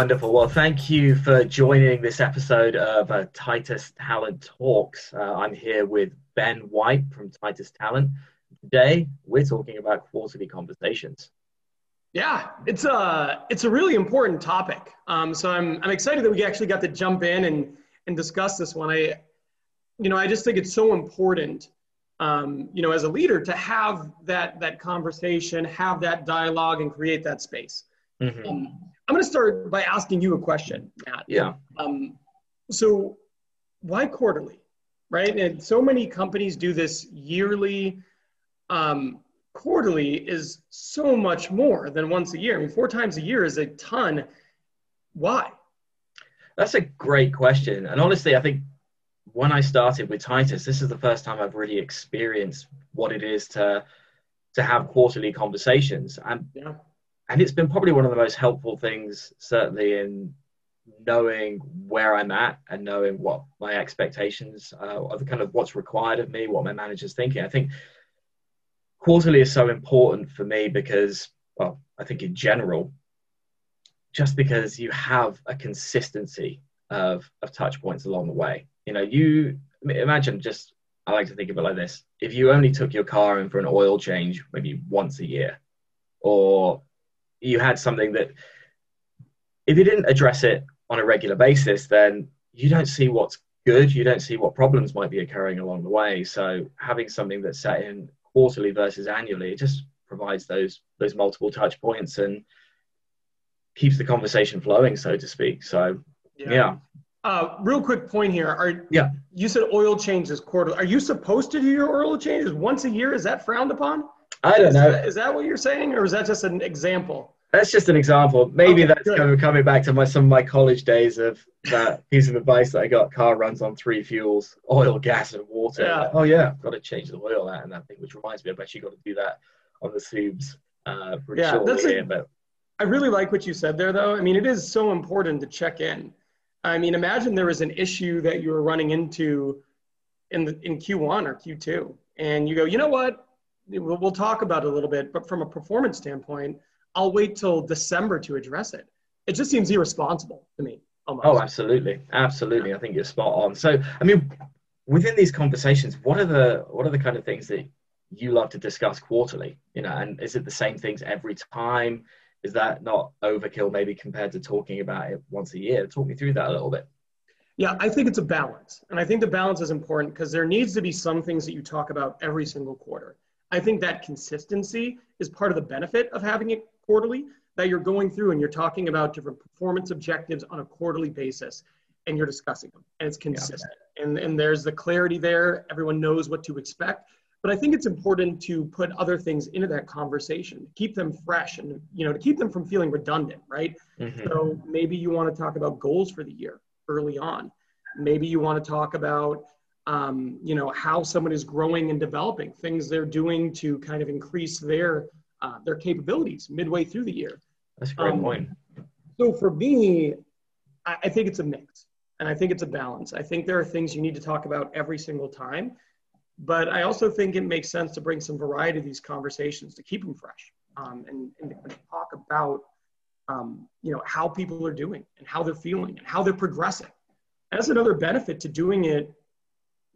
Wonderful. Well, thank you for joining this episode of Titus Talent Talks. I'm here with Ben White from Titus Talent. Today, we're talking about quarterly conversations. Yeah, it's a really important topic. So I'm excited that we actually got to jump in and discuss this one. I just think it's so important, as a leader, to have that conversation, have that dialogue, and create that space. Mm-hmm. I'm going to start by asking you a question, Matt. Yeah. So why quarterly, right? And so many companies do this yearly. Quarterly is so much more than once a year. I mean, 4 times a year is a ton. Why? That's a great question. And honestly, I think when I started with Titus, this is the first time I've really experienced what it is to have quarterly conversations. And it's been probably one of the most helpful things, certainly in knowing where I'm at and knowing what my expectations are, kind of what's required of me, what my manager's thinking. I think quarterly is so important for me because, well, I think in general, just because you have a consistency of touch points along the way. You know, imagine I like to think of it like this. If you only took your car in for an oil change maybe once a year, or you had something that if you didn't address it on a regular basis, then you don't see what's good. You don't see what problems might be occurring along the way. So having something that's set in quarterly versus annually, it just provides those multiple touch points and keeps the conversation flowing, so to speak. So, yeah. Real quick point here. You said oil changes quarterly. Are you supposed to do your oil changes once a year? Is that frowned upon? I don't know. Is that what you're saying, or is that just an example? That's just an example. Maybe that's kind of coming back to some of my college days of that piece of advice that I got: car runs on 3 fuels, oil, gas, and water. Yeah. Like, oh yeah, got to change the oil out and that thing. Which reminds me, I've actually got to do that on the tubes pretty shortly. I really like what you said there, though. I mean, it is so important to check in. I mean, imagine there was an issue that you were running into in Q1 or Q2, and you go, you know what? We'll talk about it a little bit, but from a performance standpoint, I'll wait till December to address it. It just seems irresponsible to me. Almost. Oh, absolutely. Absolutely. I think you're spot on. So, I mean, within these conversations, what are the kind of things that you love to discuss quarterly? You know, and is it the same things every time? Is that not overkill maybe compared to talking about it once a year? Talk me through that a little bit. Yeah, I think it's a balance. And I think the balance is important because there needs to be some things that you talk about every single quarter. I think that consistency is part of the benefit of having it quarterly, that you're going through and you're talking about different performance objectives on a quarterly basis and you're discussing them, and it's consistent. Yeah. And there's the clarity there. Everyone knows what to expect, but I think it's important to put other things into that conversation, keep them fresh and, to keep them from feeling redundant, right? Mm-hmm. So maybe you want to talk about goals for the year early on. Maybe you want to talk about how someone is growing and developing, things they're doing to kind of increase their capabilities midway through the year. That's a great point. So for me, I think it's a mix and I think it's a balance. I think there are things you need to talk about every single time, but I also think it makes sense to bring some variety to these conversations to keep them fresh and to talk about, how people are doing and how they're feeling and how they're progressing. And that's another benefit to doing it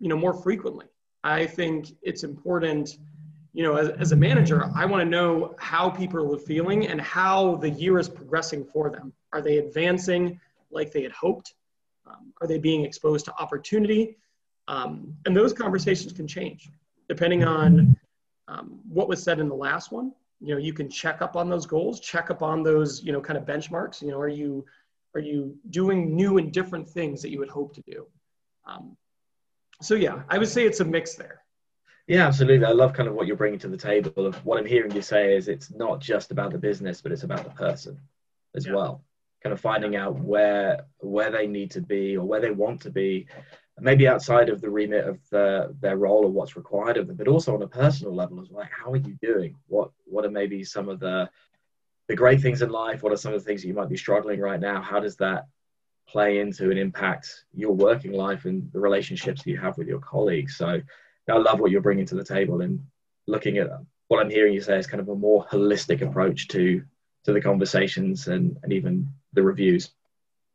more frequently. I think it's important, as a manager, I want to know how people are feeling and how the year is progressing for them. Are they advancing like they had hoped? Are they being exposed to opportunity? And those conversations can change depending on what was said in the last one. You can check up on those goals, check up on those, kind of benchmarks. Are you doing new and different things that you had hoped to do? So yeah, I would say it's a mix there. Yeah, absolutely. I love kind of what you're bringing to the table. Of what I'm hearing you say is it's not just about the business, but it's about the person as well. Kind of finding out where they need to be or where they want to be, maybe outside of the remit of their role or what's required of them, but also on a personal level as well. Like, how are you doing? What are maybe some of the great things in life? What are some of the things that you might be struggling right now? How does that play into and impact your working life and the relationships that you have with your colleagues? So I love what you're bringing to the table, and looking at what I'm hearing you say is kind of a more holistic approach to the conversations and even the reviews.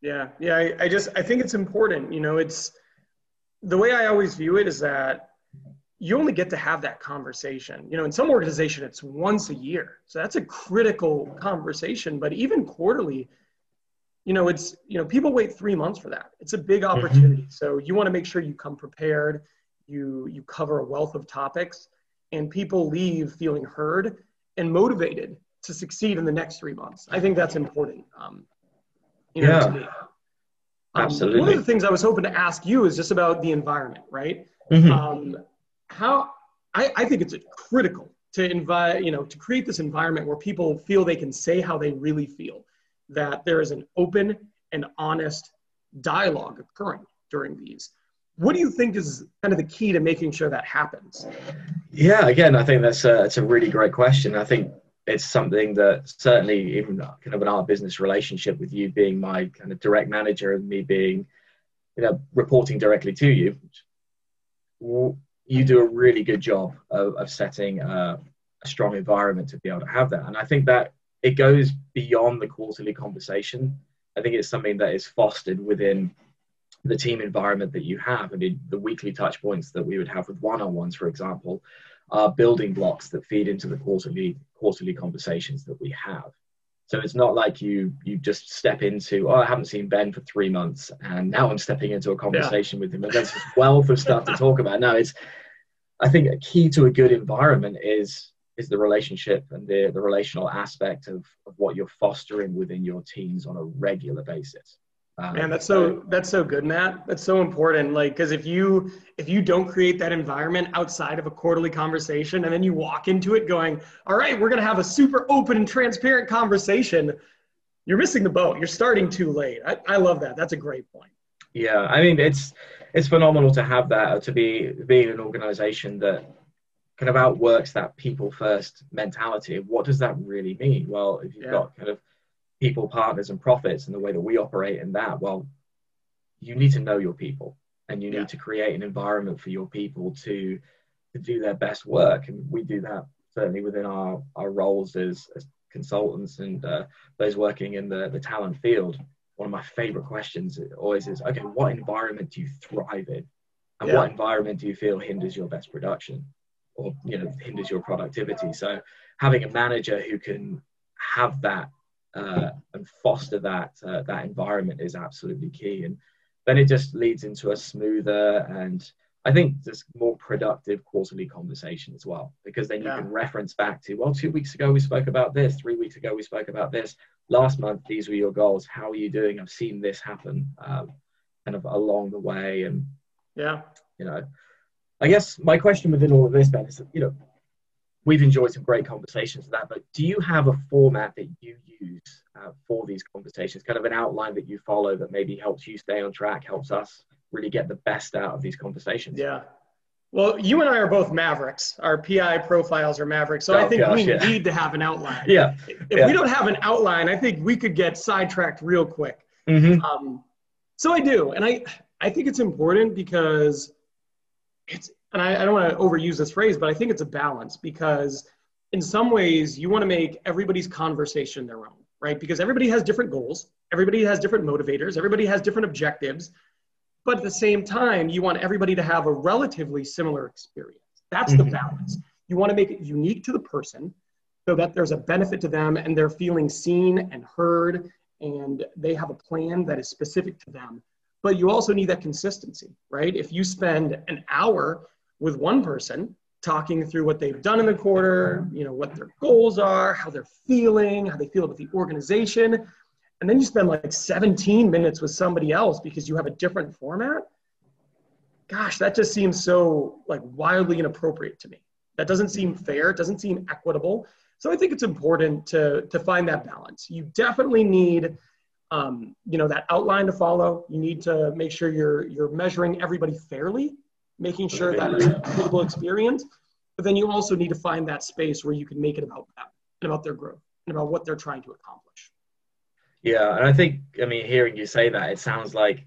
Yeah. I think it's important. You know, it's the way I always view it is that you only get to have that conversation. You know, in some organization, it's once a year. So that's a critical conversation, but even quarterly, you know, it's, you know, people wait 3 months for that. It's a big opportunity. Mm-hmm. So you want to make sure you come prepared, you cover a wealth of topics, and people leave feeling heard and motivated to succeed in the next 3 months. I think that's important. To me. Absolutely. One of the things I was hoping to ask you is just about the environment, right? Mm-hmm. I think it's critical to invite, you know, to create this environment where people feel they can say how they really feel, that there is an open and honest dialogue occurring during these. What do you think is kind of the key to making sure that happens? Yeah, again, I think that's a really great question. I think it's something that certainly, even kind of in our business relationship, with you being my kind of direct manager and me being, you know, reporting directly to you, you do a really good job of setting a strong environment to be able to have that. And I think that it goes beyond the quarterly conversation. I think it's something that is fostered within the team environment that you have. I mean, the weekly touch points that we would have with one-on-ones, for example, are building blocks that feed into the quarterly conversations that we have. So it's not like you just step into, oh, I haven't seen Ben for 3 months and now I'm stepping into a conversation with him. And there's this wealth of stuff to talk about. No, it's, I think a key to a good environment is the relationship and the relational aspect of what you're fostering within your teams on a regular basis. Man, that's so good, Matt. That's so important. Like, because if you don't create that environment outside of a quarterly conversation, and then you walk into it going, all right, we're going to have a super open and transparent conversation, you're missing the boat. You're starting too late. I love that. That's a great point. Yeah. I mean, it's phenomenal to have that, to be in an organization that kind of outworks that people first mentality. What does that really mean? Well, if you've got kind of people, partners, and profits, and the way that we operate in that, well, you need to know your people, and you need to create an environment for your people to do their best work. And we do that certainly within our roles as consultants and those working in the talent field. One of my favorite questions always is, okay, what environment do you thrive in? And what environment do you feel hinders your best production, or, you know, hinders your productivity? So having a manager who can have that and foster that environment is absolutely key. And then it just leads into a smoother and, I think, just more productive quarterly conversation as well, because then you can reference back to, well, 2 weeks ago we spoke about this, 3 weeks ago we spoke about this, last month these were your goals, how are you doing, I've seen this happen kind of along the way. And you know, I guess my question within all of this, Ben, is that, you know, we've enjoyed some great conversations with that, but do you have a format that you use for these conversations, kind of an outline that you follow that maybe helps you stay on track, helps us really get the best out of these conversations? Yeah. Well, you and I are both mavericks. Our PI profiles are mavericks. So I think we need to have an outline. Yeah. If we don't have an outline, I think we could get sidetracked real quick. Mm-hmm. So I do. And I think it's important because it's, and I don't want to overuse this phrase, but I think it's a balance, because in some ways you want to make everybody's conversation their own, right? Because everybody has different goals. Everybody has different motivators. Everybody has different objectives. But at the same time, you want everybody to have a relatively similar experience. That's the balance. You want to make it unique to the person so that there's a benefit to them and they're feeling seen and heard and they have a plan that is specific to them. But you also need that consistency, right? If you spend an hour with one person talking through what they've done in the quarter, you know, what their goals are, how they're feeling, how they feel about the organization, and then you spend like 17 minutes with somebody else because you have a different format, gosh, that just seems so like wildly inappropriate to me. That doesn't seem fair. It doesn't seem equitable. So I think it's important to find that balance. You definitely need you know, that outline to follow. You need to make sure you're measuring everybody fairly, making sure that it's a suitable experience. But then you also need to find that space where you can make it about them and about their growth and about what they're trying to accomplish. Yeah. And I think, I mean, hearing you say that, it sounds like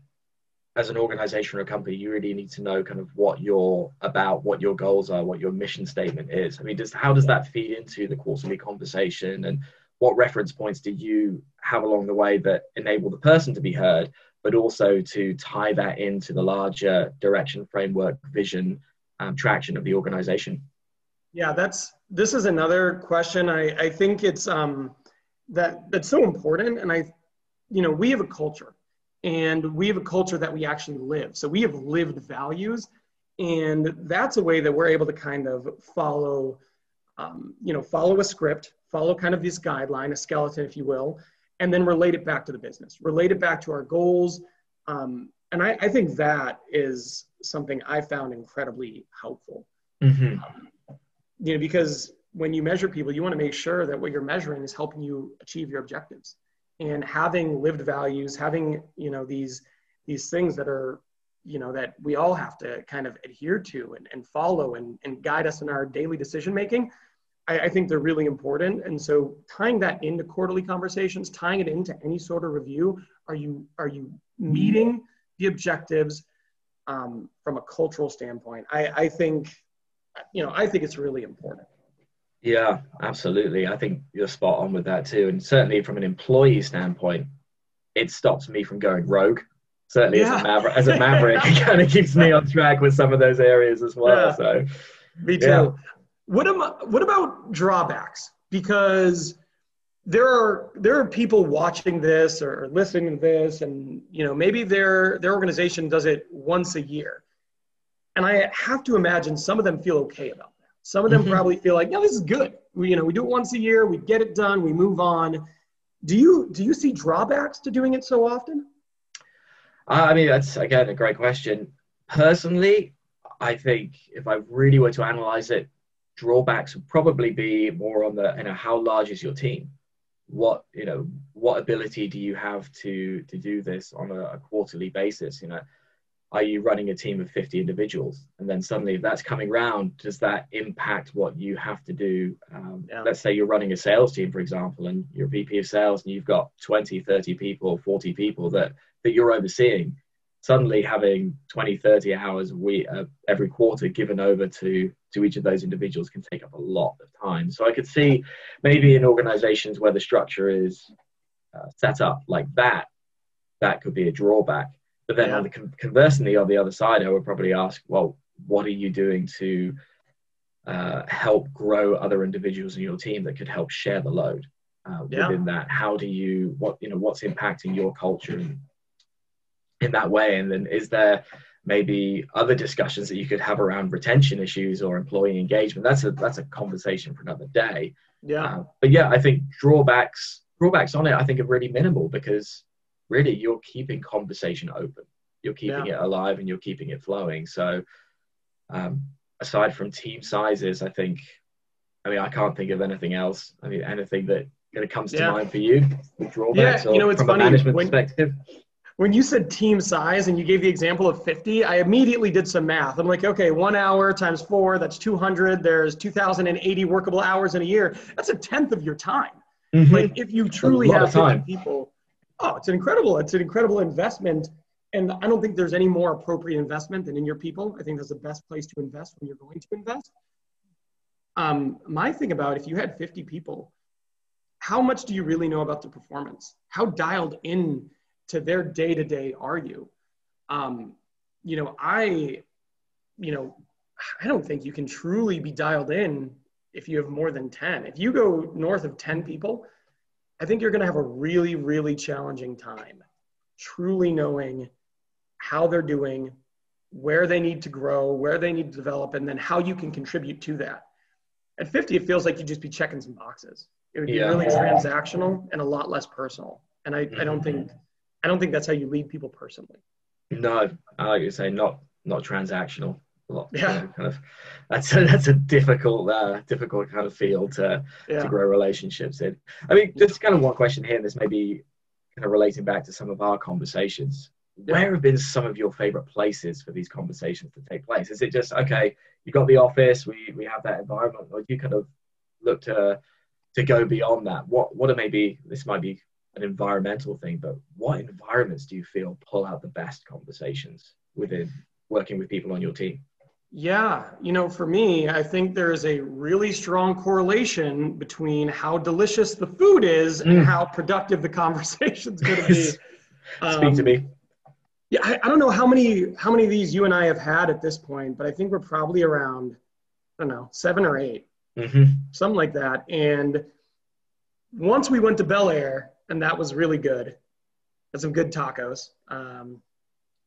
as an organization or a company, you really need to know kind of what you're about, what your goals are, what your mission statement is. I mean, how does that feed into the quarterly conversation, and what reference points do you have along the way that enable the person to be heard, but also to tie that into the larger direction, framework, vision, traction of the organization. Yeah, this is another question. I think it's that's so important. And we have a culture, and we have a culture that we actually live. So we have lived values, and that's a way that we're able to kind of follow, follow a script, follow kind of this guideline, a skeleton, if you will, and then relate it back to the business, relate it back to our goals. And I think that is something I found incredibly helpful. Mm-hmm. Because when you measure people, you want to make sure that what you're measuring is helping you achieve your objectives. And having lived values, having, these things that are, that we all have to kind of adhere to and follow and guide us in our daily decision-making, I think they're really important. And so tying that into quarterly conversations, tying it into any sort of review, are you meeting the objectives from a cultural standpoint? I think, I think it's really important. Yeah, absolutely. I think you're spot on with that too. And certainly from an employee standpoint, it stops me from going rogue. Certainly as a maverick, it kind of keeps me on track with some of those areas as well. Yeah. So, me too. Yeah. What about drawbacks? Because there are people watching this or listening to this, and maybe their organization does it once a year. And I have to imagine some of them feel okay about that. Some of them probably feel like, this is good. We do it once a year, we get it done, we move on. Do you see drawbacks to doing it so often? That's, again, a great question. Personally, I think if I really were to analyze it, drawbacks would probably be more on the, how large is your team? What ability do you have to do this on a quarterly basis? Are you running a team of 50 individuals? And then suddenly if that's coming round, does that impact what you have to do? Let's say you're running a sales team, for example, and you're a VP of sales and you've got 20, 30 people, 40 people that you're overseeing. Suddenly having 20, 30 hours a week, every quarter given over to each of those individuals can take up a lot of time. So I could see maybe in organizations where the structure is set up like that, that could be a drawback. But then conversely, on the other side, I would probably ask, well, what are you doing to help grow other individuals in your team that could help share the load within that? How do you, what's impacting your culture in that way? And then is there maybe other discussions that you could have around retention issues or employee engagement? That's a conversation for another day. Yeah. I think drawbacks on it, I think are really minimal because really you're keeping conversation open. You're keeping it alive and you're keeping it flowing. So aside from team sizes, I can't think of anything else. Anything that kind of comes to mind for you with drawbacks or from a management perspective? When you said team size and you gave the example of 50, I immediately did some math. I'm like, okay, 1 hour times 4, that's 200. There's 2,080 workable hours in a year. That's a tenth of your time. Mm-hmm. Like if you truly have 50 people, it's an incredible investment. And I don't think there's any more appropriate investment than in your people. I think that's the best place to invest when you're going to invest. My thing about if you had 50 people, how much do you really know about the performance? How dialed in to their day-to-day are you? I don't think you can truly be dialed in if you have more than 10. If you go north of 10 people, I think you're going to have a really, really challenging time truly knowing how they're doing, where they need to grow, where they need to develop, and then how you can contribute to that. At 50, it feels like you'd just be checking some boxes. It would be really transactional and a lot less personal. And I don't think that's how you lead people personally. No, like you say, not transactional. A lot, that's a difficult kind of field to grow relationships in. Just kind of one question here, and this may be kind of relating back to some of our conversations. Yeah. Where have been some of your favorite places for these conversations to take place? Is it just, okay, you got the office, we have that environment, or do you kind of look to go beyond that? What are maybe, this might be an environmental thing, but what environments do you feel pull out the best conversations within working with people on your team? Yeah, for me, I think there is a really strong correlation between how delicious the food is and how productive the conversation's going to be. Speak to me. Yeah, I don't know how many of these you and I have had at this point, but I think we're probably around, I don't know, 7 or 8, something like that. And once we went to Bel Air, and that was really good. Had some good tacos,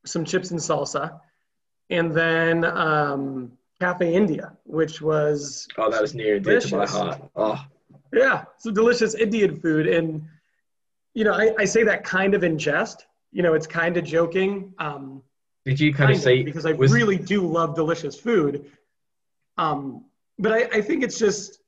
some chips and salsa. And then Cafe India, which was that was near and dear to my heart. Oh, yeah, some delicious Indian food, and I say that kind of in jest. It's kind of joking. Did you kind of say because I really do love delicious food, but I think it's just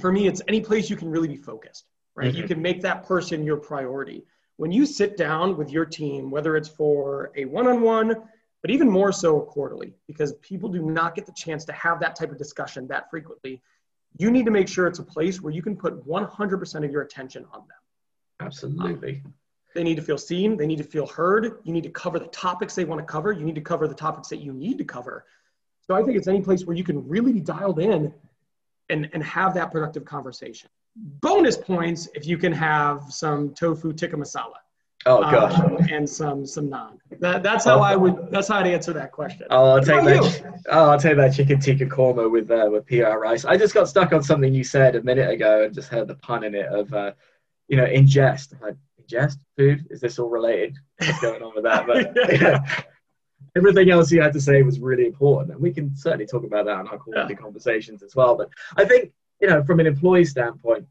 for me, it's any place you can really be focused, right? You can make that person your priority when you sit down with your team, whether it's for a one-on-one. But even more so quarterly, because people do not get the chance to have that type of discussion that frequently. You need to make sure it's a place where you can put 100% of your attention on them. Absolutely. They need to feel seen. They need to feel heard. You need to cover the topics they want to cover. You need to cover the topics that you need to cover. So I think it's any place where you can really be dialed in and have that productive conversation. Bonus points if you can have some tofu tikka masala. Oh gosh, and some naan. That's how I'd answer that question. Oh, I'll take that chicken tikka korma with PI rice. I just got stuck on something you said a minute ago and just heard the pun in it of, ingest. Like, ingest food? Is this all related? What's going on with that? But everything else you had to say was really important, and we can certainly talk about that in our quarterly conversations as well. But I think from an employee standpoint.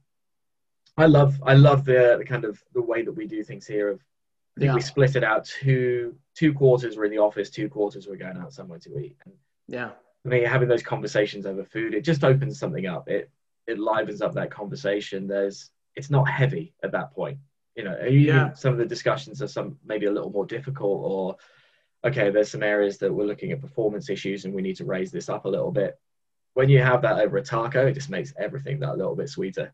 I love the kind of the way that we do things here. I think we split it out two quarters. We're in the office, 2 quarters. We're going out somewhere to eat. And I mean, having those conversations over food, it just opens something up. It livens up that conversation. It's not heavy at that point. Some of the discussions are maybe a little more difficult, or okay, there's some areas that we're looking at performance issues and we need to raise this up a little bit. When you have that over a taco, it just makes everything that little bit sweeter.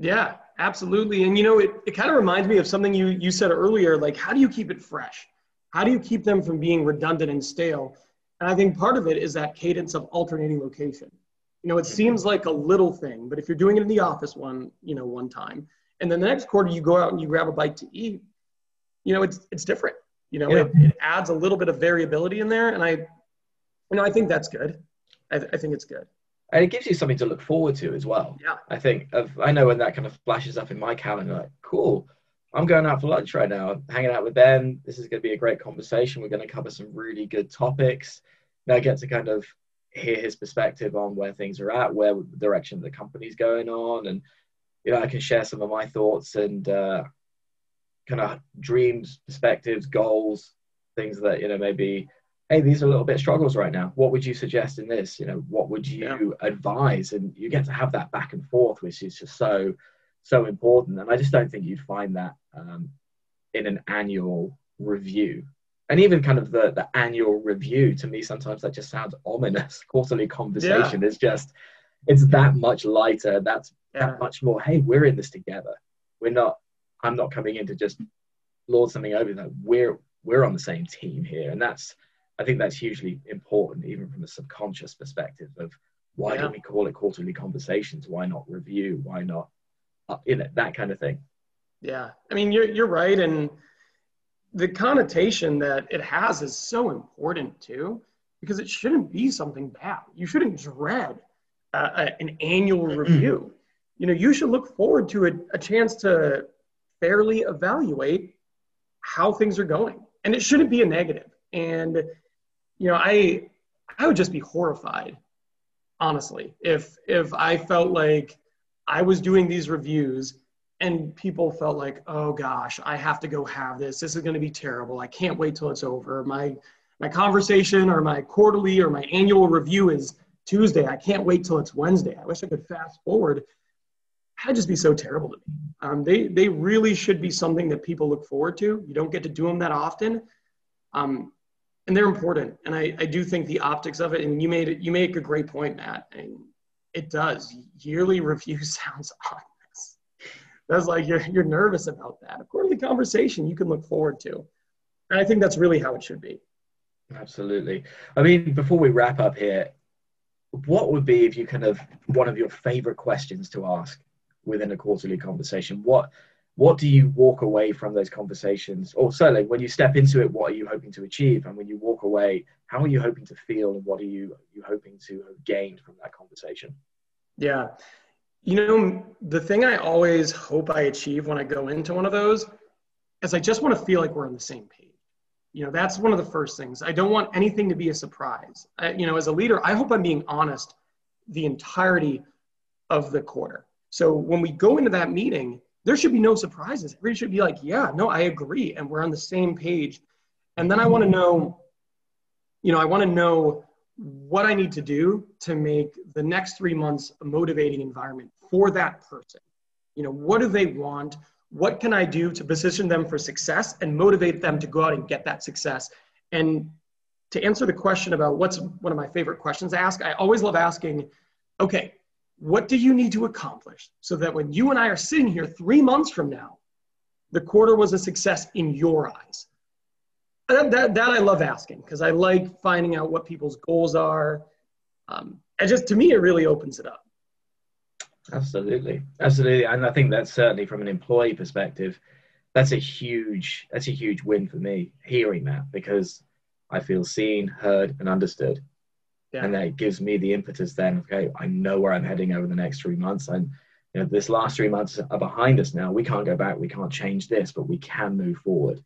Yeah, absolutely. And, it kind of reminds me of something you said earlier, like, how do you keep it fresh? How do you keep them from being redundant and stale? And I think part of it is that cadence of alternating location. It seems like a little thing, but if you're doing it in the office one time, and then the next quarter you go out and you grab a bite to eat, it's different. It adds a little bit of variability in there. And I think that's good. I think it's good. And it gives you something to look forward to as well. Yeah. I know when that kind of flashes up in my calendar, like, cool, I'm going out for lunch right now. I'm hanging out with them. This is going to be a great conversation. We're going to cover some really good topics. Now I get to kind of hear his perspective on where things are at, where the direction the company's going on. And, I can share some of my thoughts and kind of dreams, perspectives, goals, things that, maybe – hey, these are a little bit struggles right now. What would you suggest in this? What would you advise? And you get to have that back and forth, which is just so, so important. And I just don't think you'd find that in an annual review. And even kind of the annual review, to me, sometimes that just sounds ominous. Quarterly conversation is just, it's that much lighter. That's that much more, hey, we're in this together. I'm not coming in to just lord something over that. We're on the same team here. And I think that's hugely important, even from a subconscious perspective of why don't we call it quarterly conversations? Why not review? Why not, that kind of thing. Yeah. I mean, you're right. And the connotation that it has is so important too, because it shouldn't be something bad. You shouldn't dread an annual review. You should look forward to a chance to fairly evaluate how things are going. And it shouldn't be a negative. And I would just be horrified, honestly, if I felt like I was doing these reviews and people felt like, oh gosh, I have to go have this. This is going to be terrible. I can't wait till it's over. My conversation or my quarterly or my annual review is Tuesday. I can't wait till it's Wednesday. I wish I could fast forward. That'd just be so terrible to me. They really should be something that people look forward to. You don't get to do them that often. And they're important. And I do think the optics of it, and you make a great point, Matt. And it does. Yearly review sounds ominous. That's like you're nervous about that. A quarterly conversation you can look forward to. And I think that's really how it should be. Absolutely. I mean, before we wrap up here, what would be, if you kind of, one of your favorite questions to ask within a quarterly conversation? What do you walk away from those conversations? Or certainly when you step into it, what are you hoping to achieve? And when you walk away, how are you hoping to feel? And what are you hoping to have gained from that conversation? Yeah. You know, the thing I always hope I achieve when I go into one of those is I just want to feel like we're on the same page. You know, that's one of the first things. I don't want anything to be a surprise. You know, as a leader, I hope I'm being honest the entirety of the quarter. So when we go into that meeting, there should be no surprises. Everybody should be like, yeah, no, I agree. And we're on the same page. And then I want to know, you know, I want to know what I need to do to make the next 3 months a motivating environment for that person. You know, what do they want? What can I do to position them for success and motivate them to go out and get that success? And to answer the question about what's one of my favorite questions to ask, I always love asking, okay, what do you need to accomplish so that when you and I are sitting here 3 months from now, the quarter was a success in your eyes? That I love asking, because I like finding out what people's goals are. And just, to me, it really opens it up. Absolutely. Absolutely. And I think that's certainly, from an employee perspective, that's a huge win for me, hearing that, because I feel seen, heard, and understood. Yeah. And that gives me the impetus then, okay, I know where I'm heading over the next 3 months. And you know, this last 3 months are behind us now. We can't go back. We can't change this, but we can move forward.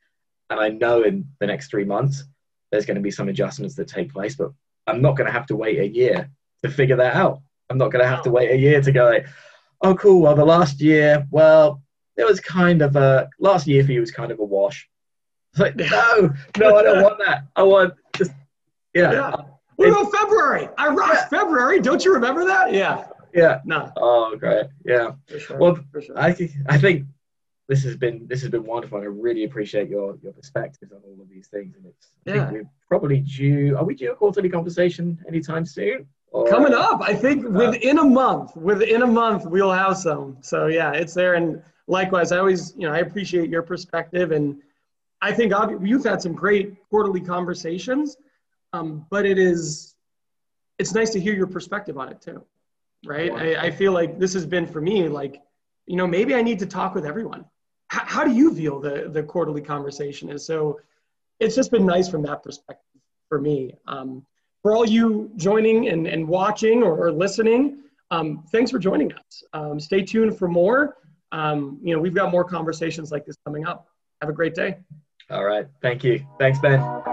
And I know in the next 3 months, there's going to be some adjustments that take place, but I'm not going to have to wait a year to figure that out. I'm not going to have to wait a year to go like, oh, cool. Well, the last year, well, it was kind of a, last year for you was kind of a wash. It's like, no, I don't want that. I want just, yeah. What about February? I rocked February. Don't you remember that? Yeah. Yeah. No. Oh, great. Yeah. For sure. Well, for sure. I think this has been wonderful. And I really appreciate your perspectives on all of these things. And it's, I think we're probably due. Are we due a quarterly conversation anytime soon? Or coming up, I think within a month, we'll have some. So yeah, it's there. And likewise, I always, you know, I appreciate your perspective. And I think you've had some great quarterly conversations. But it's nice to hear your perspective on it too, right? I feel like this has been, for me, like, you know, maybe I need to talk with everyone. How do you feel the quarterly conversation is? So it's just been nice from that perspective for me. For all you joining and watching or listening, thanks for joining us. Stay tuned for more. You know, we've got more conversations like this coming up. Have a great day. All right. Thank you. Thanks, Ben.